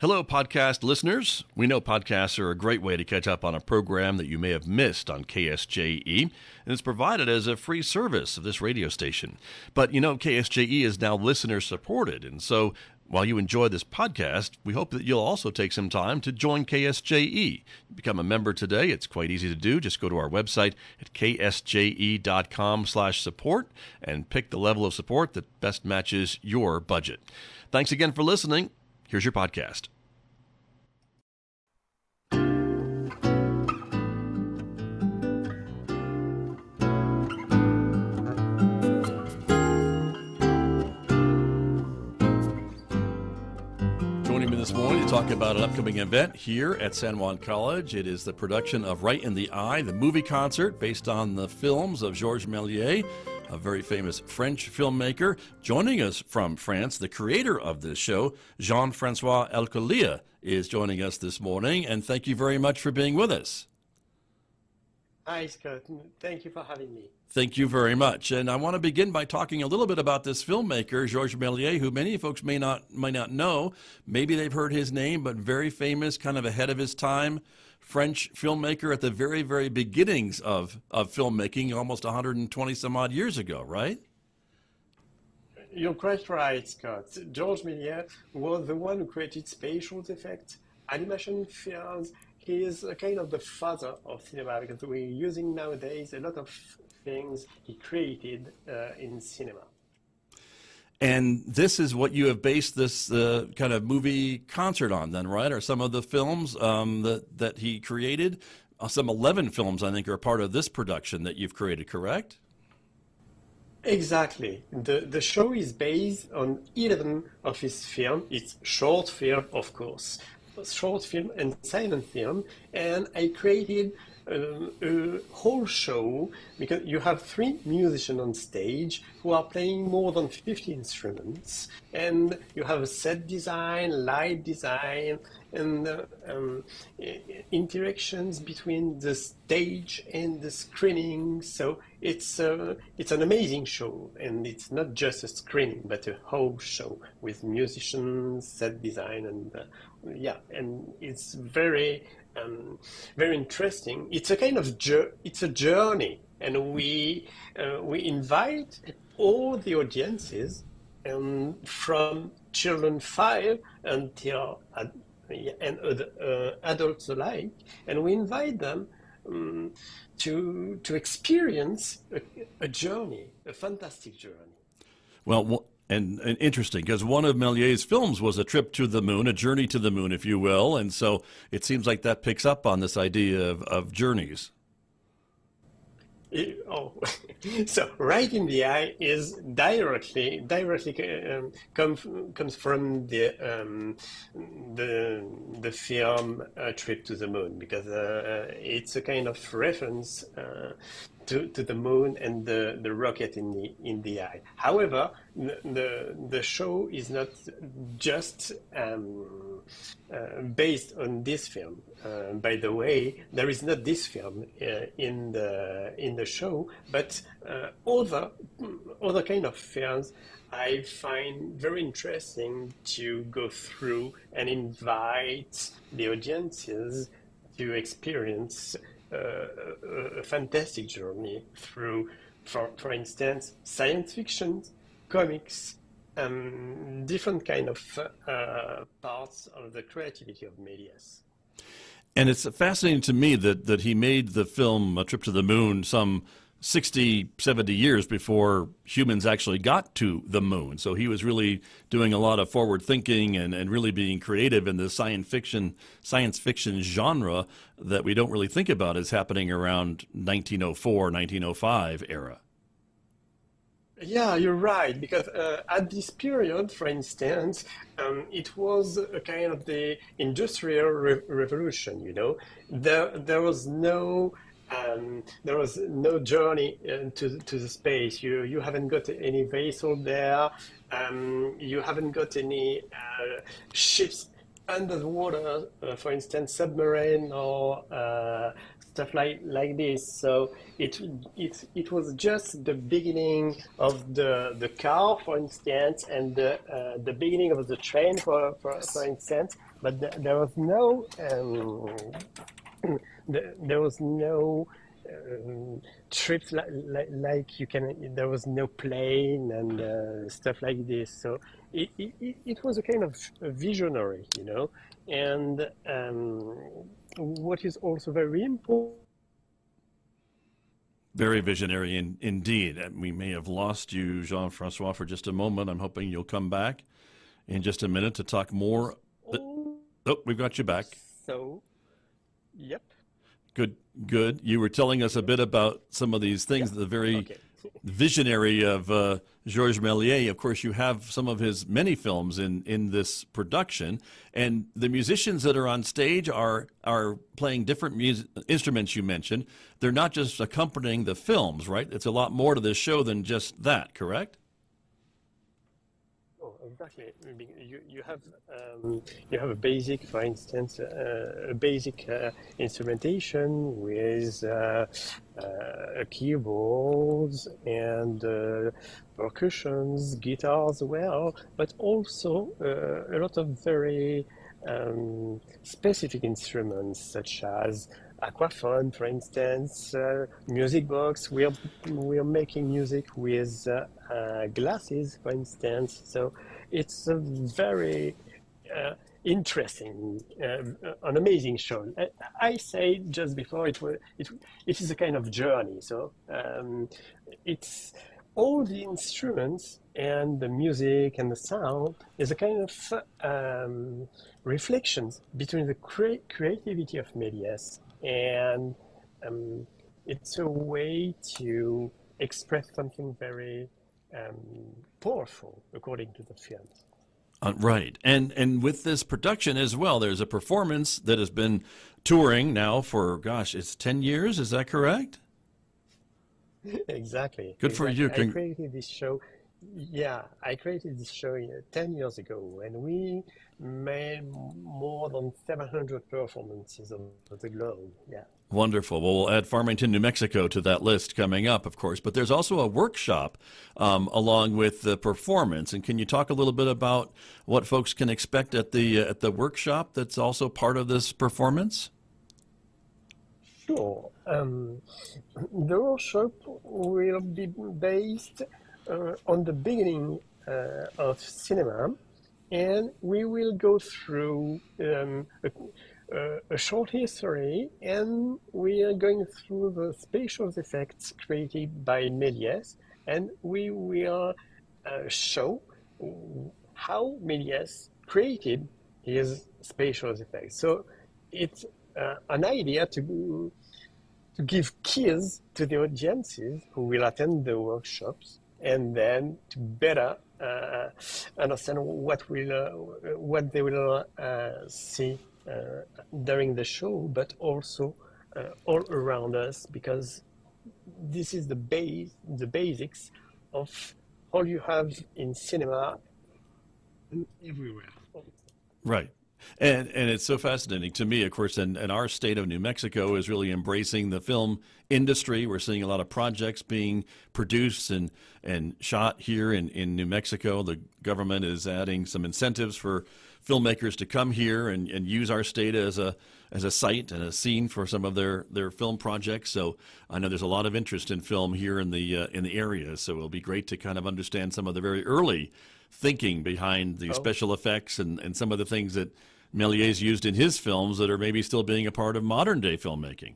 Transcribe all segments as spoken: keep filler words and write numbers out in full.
Hello, podcast listeners. We know podcasts are a great way to catch up on a program that you may have missed on K S J E, and it's provided as a free service of this radio station. But you know, K S J E is now listener-supported, and so while you enjoy this podcast, we hope that you'll also take some time to join K S J E. Become a member today. It's quite easy to do. Just go to our website at k s j e dot com slash support and pick the level of support that best matches your budget. Thanks again for listening. Here's your podcast. This morning to talk about an upcoming event here at San Juan College. It is the production of Right in the Eye, the movie concert based on the films of Georges Méliès, a very famous French filmmaker. Joining us from France, the creator of this show, Jean-Francois Alcolea, is joining us this morning, and thank you very much for being with us. Hi, Scott. Thank you for having me. Thank you very much. And I want to begin by talking a little bit about this filmmaker, Georges Méliès, who many folks may not may not know. Maybe they've heard his name, but very famous, kind of ahead of his time, French filmmaker at the very, very beginnings of, of filmmaking, almost one hundred twenty some odd years ago, right? You're quite right, Scott. Georges Méliès was the one who created special effects, animation films. He is a kind of the father of cinema, because we're using nowadays a lot of things he created uh, in cinema. And this is what you have based this uh, kind of movie concert on then, right? Or some of the films um, that, that he created? Uh, some eleven films, I think, are part of this production that you've created, correct? Exactly. The, the show is based on eleven of his films. It's short film, of course. Short film and silent film, and I created um, a whole show because you have three musicians on stage who are playing more than fifty instruments, and you have a set design, light design, and uh, um, interactions between the stage and the screening. So it's uh, it's an amazing show, and it's not just a screening but a whole show with musicians, set design, and uh, yeah, and it's very, um, very interesting. It's a kind of ju- it's a journey, and we uh, we invite all the audiences, um, from children five until ad- and uh, adults alike, and we invite them um, to to experience a, a journey, a fantastic journey. Well. Wh- And, and interesting, because one of Méliès' films was A Trip to the Moon, a journey to the moon, if you will. And so it seems like that picks up on this idea of, of journeys. It, oh, so Right in the Eye is directly directly um, com, comes from the um, the the film A Trip to the Moon, because uh, it's a kind of reference uh, to to the moon and the, the rocket in the in the eye. However, the the show is not just um, uh, based on this film. Uh, by the way, there is not this film uh, in the in the show, but uh, other other kind of films I find very interesting to go through and invite the audiences to experience uh, a, a fantastic journey through, for for instance, science fiction, comics, um, different kind of uh, parts of the creativity of Méliès. And it's fascinating to me that, that he made the film A Trip to the Moon some sixty, seventy years before humans actually got to the moon. So he was really doing a lot of forward thinking and, and really being creative in the science fiction science fiction genre that we don't really think about as happening around nineteen oh four, nineteen oh five era. Yeah, you're right, because uh, at this period, for instance, um, it was a kind of the industrial re- revolution, you know. There, there was no um, there was no journey uh, to, to the space. You, you haven't got any vessel there. Um, you haven't got any uh, ships underwater, uh, for instance, submarine or uh, stuff like like this. So it it it was just the beginning of the the car, for instance, and the uh, the beginning of the train, for for, for instance. But th there was no um, there was no um, trips like, like like you can. There was no plane and uh, stuff like this. So. It, it, it was a kind of visionary, you know, and um, what is also very important. Very visionary in, indeed. And we may have lost you, Jean-Francois, for just a moment. I'm hoping you'll come back in just a minute to talk more. Oh, oh we've got you back. So, yep. Good, good. You were telling us a bit about some of these things, yeah. the very... Okay. Visionary of uh, Georges Méliès. Of course, you have some of his many films in in this production, and the musicians that are on stage are are playing different music, instruments. You mentioned they're not just accompanying the films, right? It's a lot more to this show than just that, correct? Oh, exactly. You you have um, you have a basic, for instance, uh, a basic uh, instrumentation with. Uh, Uh, keyboards and uh, percussions, guitars, well, but also uh, a lot of very um, specific instruments such as Aquaphone, for instance, uh, music box. We are we are making music with uh, uh, glasses, for instance. So it's a very uh, interesting, uh, an amazing show. I say just before it was, it, it is a kind of journey. So um, it's all the instruments and the music and the sound is a kind of um, reflections between the cre creativity of Méliès and um, it's a way to express something very um, powerful according to the film. Uh, right. And and with this production as well, there's a performance that has been touring now for, gosh, it's ten years. Is that correct? Exactly. Good exactly. for you. Can... I created this show. Yeah, I created this show uh, ten years ago, and we made more than seven hundred performances on the globe. Yeah. Wonderful. Well, we'll add Farmington, New Mexico to that list coming up, of course. But there's also a workshop um, along with the performance. And can you talk a little bit about what folks can expect at the uh, at the workshop that's also part of this performance? Sure. Um, the workshop will be based Uh, on the beginning uh, of cinema, and we will go through um, a, a short history, and we are going through the special effects created by Méliès, and we will uh, show how Méliès created his special effects. So it's uh, an idea to, to give keys to the audiences who will attend the workshops, and then to better uh, understand what will uh, what they will uh, see uh, during the show, but also uh, all around us, because this is the base, the basics of all you have in cinema and everywhere. Right. And, and it's so fascinating to me, of course, and, and our state of New Mexico is really embracing the film industry. We're seeing a lot of projects being produced and, and shot here in, in New Mexico. The government is adding some incentives for filmmakers to come here and, and use our state as a as a site and a scene for some of their their film projects. So I know there's a lot of interest in film here in the uh, in the area. So it'll be great to kind of understand some of the very early thinking behind the oh. special effects and and some of the things that Méliès used in his films that are maybe still being a part of modern day filmmaking.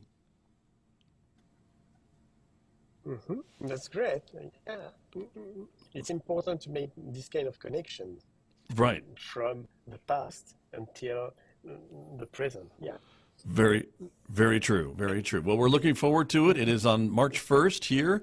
Mm-hmm. That's great. Yeah, it's important to make this kind of connection. Right. From the past until the present. Yeah. Very, very true. Very true. Well, we're looking forward to it. It is on March first here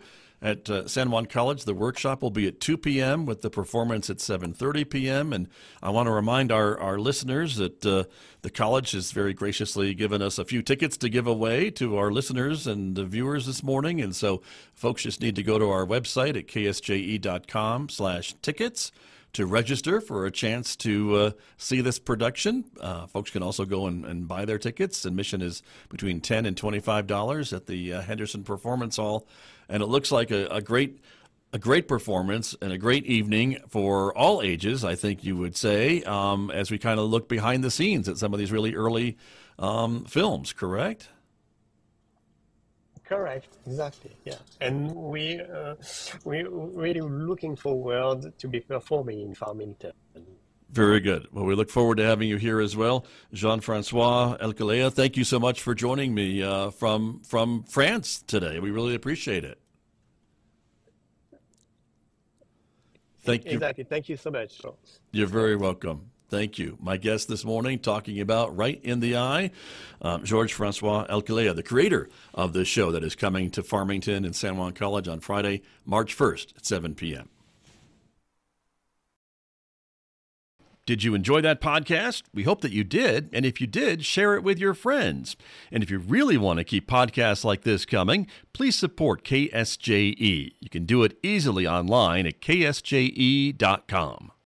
at uh, San Juan College. The workshop will be at two p m with the performance at seven thirty p m And I want to remind our, our listeners that uh, the college has very graciously given us a few tickets to give away to our listeners and the viewers this morning. And so folks just need to go to our website at K S J E dot com slash tickets to register for a chance to uh, see this production. Uh, folks can also go and, and buy their tickets. Admission is between ten and twenty-five dollars at the uh, Henderson Performance Hall. And it looks like a, a great a great performance and a great evening for all ages, I think you would say, um, as we kind of look behind the scenes at some of these really early um, films, correct? Correct, exactly, yeah. And we, uh, we're really looking forward to be performing in Farmington. Very good. Well, we look forward to having you here as well. Jean-Francois Alcolea, thank you so much for joining me uh, from, from France today. We really appreciate it. Thank you. Exactly. Thank you so much. You're very welcome. Thank you. My guest this morning talking about Right in the Eye, um, Georges-Francois Alcolea, the creator of this show that is coming to Farmington and San Juan College on Friday, March first at seven p m Did you enjoy that podcast? We hope that you did. And if you did, share it with your friends. And if you really want to keep podcasts like this coming, please support K S J E. You can do it easily online at K S J E dot com.